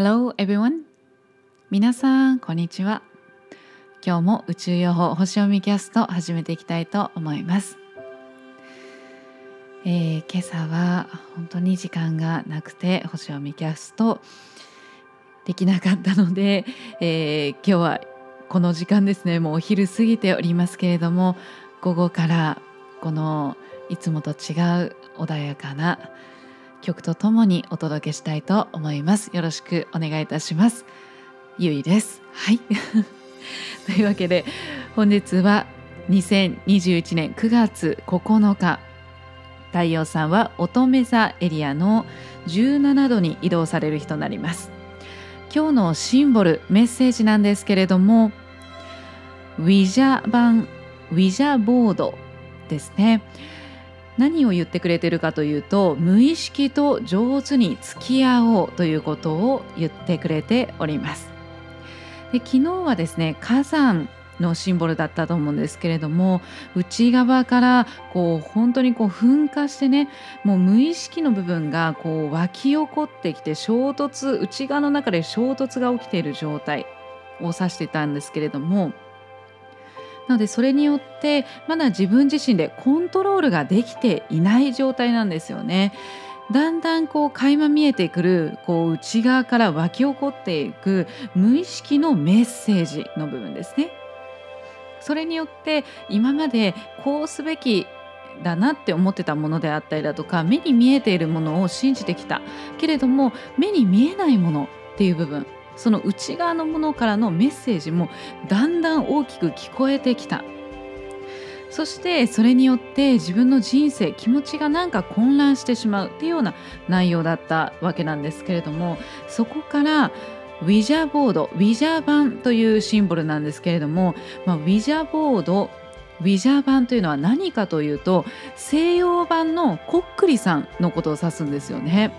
Hello everyone! 皆さん、こんにちは。今日も宇宙予報星読みキャスト始めていきたいと思います。今朝は本当に時間がなくて星読みキャストできなかったので、今日はこの時間ですね、もうお昼過ぎておりますけれども、午後からこのいつもと違う穏やかな曲とともにお届けしたいと思います。よろしくお願いいたします。ゆいです。はいというわけで本日は2021年9月9日太陽さんは乙女座エリアの17度に移動される日となります。今日のシンボルメッセージなんですけれども、ウィジャボードですね。何を言ってくれてるかというと、無意識と上手に付き合おうということを言ってくれております。で、昨日はですね、火山のシンボルだったと思うんですけれども、内側からこう本当にこう噴火してね、もう無意識の部分がこう湧き起こってきて、内側の中で衝突が起きている状態を指していたんですけれども、なのでそれによってまだ自分自身でコントロールができていない状態なんですよね。だんだんこう垣間見えてくる、こう内側から湧き起こっていく無意識のメッセージの部分ですね。それによって今までこうすべきだなって思ってたものであったりだとか、目に見えているものを信じてきたけれども、目に見えないものっていう部分、その内側のものからのメッセージもだんだん大きく聞こえてきた。そしてそれによって自分の人生、気持ちがなんか混乱してしまうっていうような内容だったわけなんですけれども、そこからウィジャーボード、ウィジャー盤というシンボルなんですけれども、ウィジャーボード、ウィジャー盤というのは何かというと、西洋版のこっくりさんのことを指すんですよね。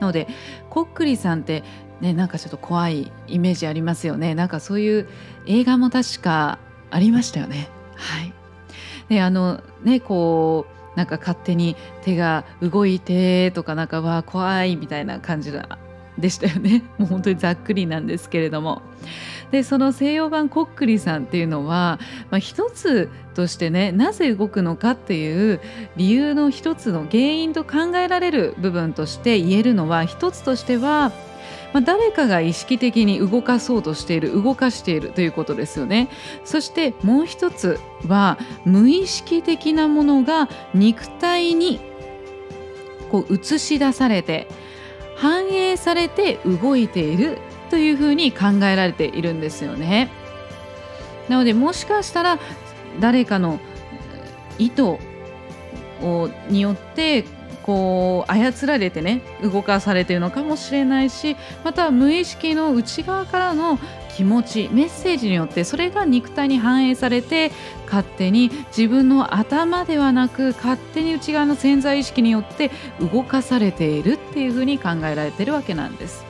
なのでこっくりさんってね、なんかちょっと怖いイメージありますよね。なんかそういう映画も確かありましたよね。はい。で、こうなんか勝手に手が動いてとか、なんかわー怖いみたいな感じでしたよね。もう本当にざっくりなんですけれども。で、その西洋版こっくりさんっていうのは、一つとしてね、なぜ動くのかっていう理由の一つの原因と考えられる部分として言えるのは、一つとしては誰かが意識的に動かそうとしている、動かしているということですよね。そしてもう一つは、無意識的なものが肉体にこう映し出されて反映されて動いているというふうに考えられているんですよね。なのでもしかしたら誰かの意図によってこう操られてね、動かされているのかもしれないし、または無意識の内側からの気持ち、メッセージによってそれが肉体に反映されて、勝手に自分の頭ではなく勝手に内側の潜在意識によって動かされているっていうふうに考えられているわけなんです。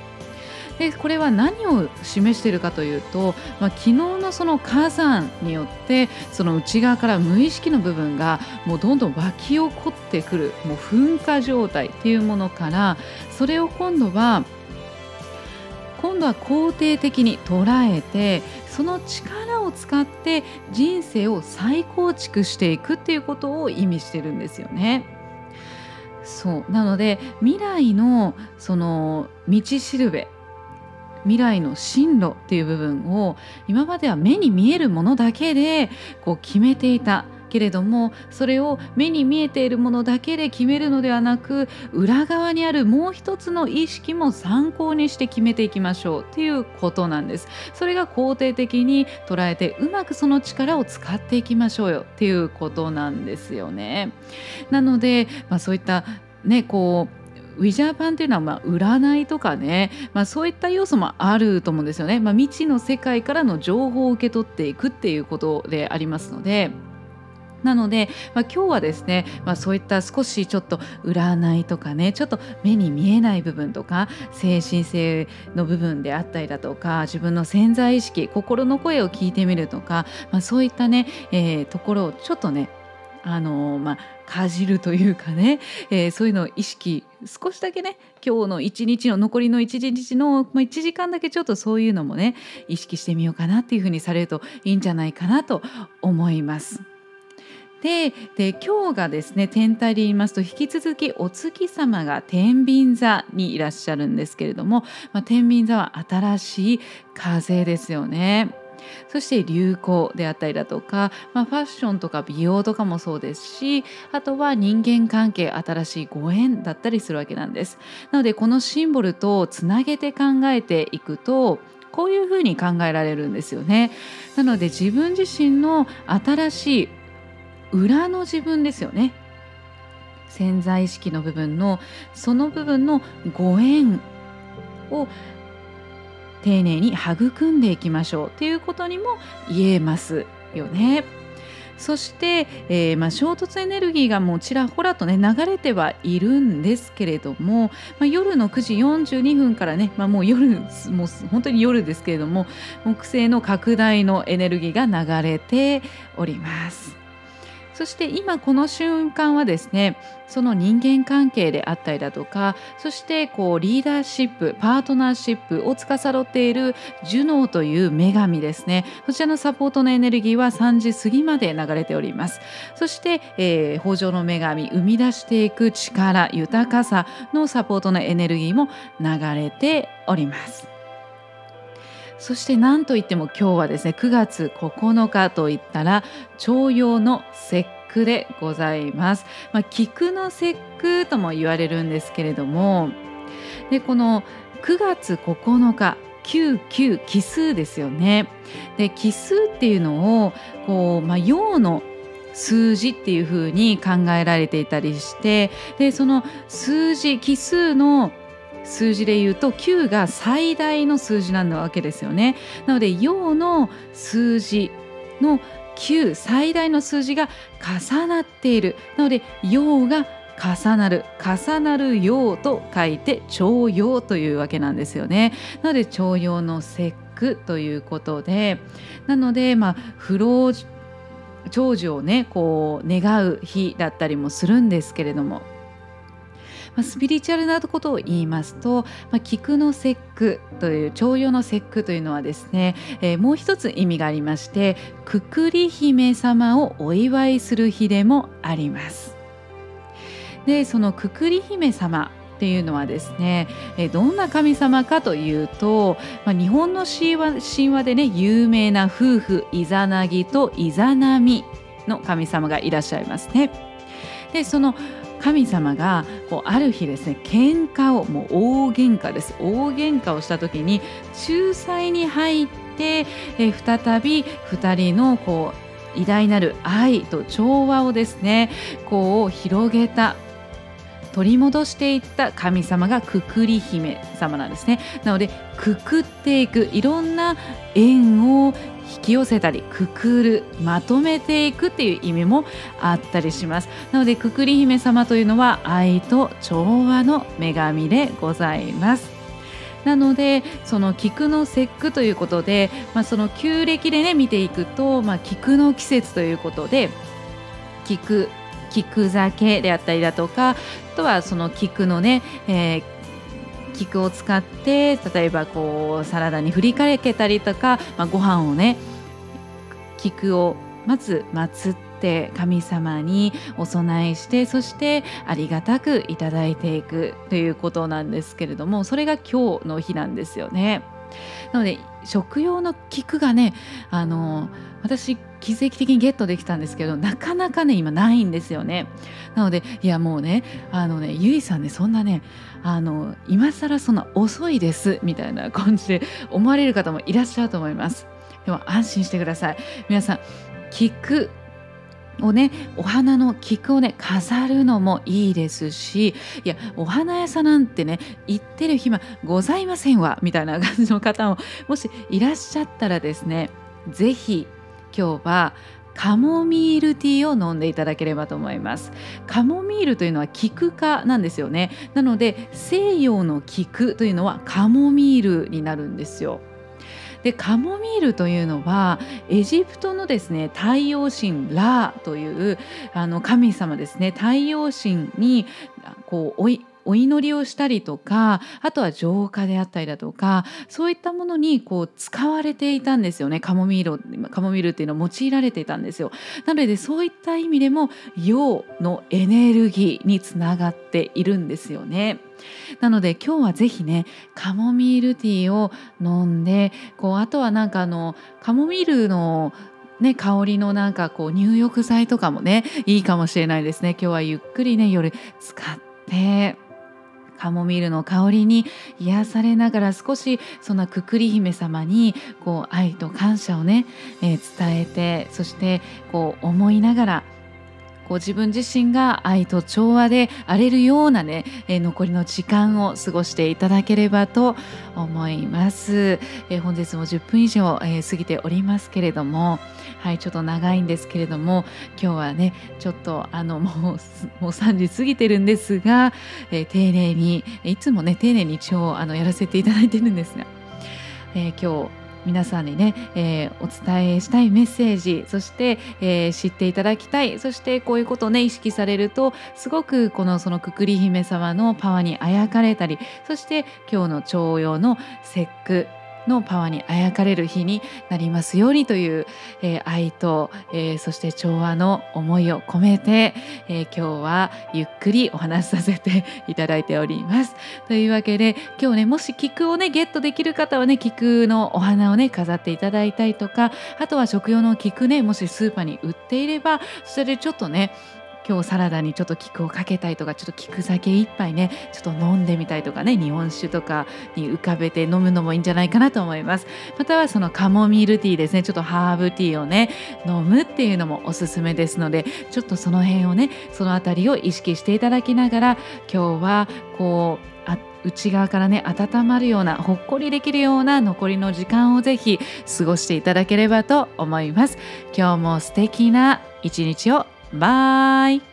で、これは何を示しているかというと、昨日のその火山によってその内側から無意識の部分がもうどんどん湧き起こってくる、もう噴火状態っていうものから、それを今度は肯定的に捉えて、その力を使って人生を再構築していくっていうことを意味してるんですよね。そうなので、未来のその道しるべ、未来の進路っていう部分を、今までは目に見えるものだけでこう決めていたけれども、それを目に見えているものだけで決めるのではなく、裏側にあるもう一つの意識も参考にして決めていきましょうっていうことなんです。それが肯定的に捉えて、うまくその力を使っていきましょうよっていうことなんですよね。なので、そういったね、こうウィジャー盤というのは占いとかね、そういった要素もあると思うんですよね。未知の世界からの情報を受け取っていくっていうことでありますので、なので、今日はですね、そういった少しちょっと占いとかね、ちょっと目に見えない部分とか、精神性の部分であったりだとか、自分の潜在意識、心の声を聞いてみるとか、そういったね、ところをちょっとね、かじるというかね、そういうのを意識少しだけね今日の一日の残りの一日の1時間だけちょっとそういうのもね意識してみようかなっていうふうにされるといいんじゃないかなと思います。で今日がですね天体で言いますと引き続きお月様が天秤座にいらっしゃるんですけれども、天秤座は新しい風ですよね。そして流行であったりだとか、ファッションとか美容とかもそうですし、あとは人間関係、新しいご縁だったりするわけなんです。なのでこのシンボルとつなげて考えていくとこういうふうに考えられるんですよね。なので自分自身の新しい裏の自分ですよね。潜在意識の部分のその部分のご縁を丁寧に育んでいきましょうということにも言えますよね。そして、衝突エネルギーがもうちらほらとね流れてはいるんですけれども、夜の9時42分からね、もう夜もう本当に夜ですけれども木星の拡大のエネルギーが流れております。そして今この瞬間はですねその人間関係であったりだとか、そしてこうリーダーシップパートナーシップを司っているジュノーという女神ですね、そちらのサポートのエネルギーは3時過ぎまで流れております。そして、豊穣の女神生み出していく力豊かさのサポートのエネルギーも流れております。そして何といっても今日はですね9月9日といったら重陽の節句でございます。菊の節句とも言われるんですけれども、でこの9月9日99奇数ですよね。で奇数っていうのをこう、陽の数字っていうふうに考えられていたりして、でその数字奇数の数字で言うと9が最大の数字なんだわけですよね。なので陽の数字の9最大の数字が重なっている。なので陽が重なる陽と書いて重陽というわけなんですよね。なので重陽の節句ということで、なので不老長寿をねこう願う日だったりもするんですけれども、スピリチュアルなことを言いますと、菊の節句という重陽の節句というのはですね、もう一つ意味がありまして、くくり姫様をお祝いする日でもあります。でそのくくり姫様っていうのはですね、どんな神様かというと、日本の神話でね有名な夫婦イザナギとイザナミの神様がいらっしゃいますね。でその神様がこうある日ですね喧嘩をもう大喧嘩をした時に仲裁に入って、再び2人のこう偉大なる愛と調和をですねこう広げた取り戻していった神様がくくり姫様なんですね。なのでくくっていく、いろんな縁を引き寄せたりくくるまとめていくっていう意味もあったりします。なのでくくり姫様というのは愛と調和の女神でございます。なのでその菊の節句ということで、その旧暦でね見ていくと、菊の季節ということで菊酒であったりだとか、あとはその菊のね、菊を使って例えばこうサラダに振りかけたりとか、ご飯をね菊をまず祀って神様にお供えして、そしてありがたくいただいていくということなんですけれども、それが今日の日なんですよね。なので食用の菊がね私奇跡的にゲットできたんですけど、なかなかね今ないんですよね。なのでいやもうねゆいさんねそんなね今更そんな遅いですみたいな感じで思われる方もいらっしゃると思います。でも安心してください。皆さん菊をねお花の菊をね飾るのもいいですし、いやお花屋さんなんてね行ってる暇ございませんわみたいな感じの方ももしいらっしゃったらですね、ぜひ今日はカモミールティーを飲んでいただければと思います。カモミールというのは菊科なんですよね。なので西洋の菊というのはカモミールになるんですよ。でカモミールというのはエジプトのですね太陽神ラーという神様ですね、太陽神にこうお祈りをしたりとか、あとは浄化であったりだとか、そういったものにこう使われていたんですよね。カモミールっていうのは用いられていたんですよ。なのでそういった意味でも陽のエネルギーにつながっているんですよね。なので今日はぜひね、カモミールティーを飲んで、こうあとはなんかカモミールのね、香りのなんかこう入浴剤とかもねいいかもしれないですね。今日はゆっくりね夜使ってカモミールの香りに癒されながら、少しそんなくくり姫様にこう愛と感謝をね、伝えて、そしてこう思いながらこう自分自身が愛と調和で荒れるようなね、残りの時間を過ごしていただければと思います。本日も10分以上、過ぎておりますけれども、はい、ちょっと長いんですけれども、今日はねちょっともう3時過ぎてるんですが、丁寧にいつもね丁寧に一応やらせていただいてるんですが、今日皆さんにね、お伝えしたいメッセージ、そして、知っていただきたい、そしてこういうことをね意識されるとすごくそのくくり姫様のパワーにあやかれたり、そして今日の重陽の節句のパワーにあやかれる日になりますようにという、愛と、そして調和の思いを込めて、今日はゆっくりお話しさせていただいております。というわけで今日ね、もし菊をねゲットできる方はね菊のお花をね飾っていただいたりとか、あとは食用の菊ね、もしスーパーに売っていればそれでちょっとね今日サラダにちょっと菊をかけたりとか、ちょっと菊酒一杯ねちょっと飲んでみたりとかね、日本酒とかに浮かべて飲むのもいいんじゃないかなと思います。またはそのカモミールティーですね、ちょっとハーブティーをね飲むっていうのもおすすめですので、ちょっとその辺をねそのあたりを意識していただきながら、今日はこう内側からね温まるような、ほっこりできるような残りの時間をぜひ過ごしていただければと思います。今日も素敵な一日を。Bye.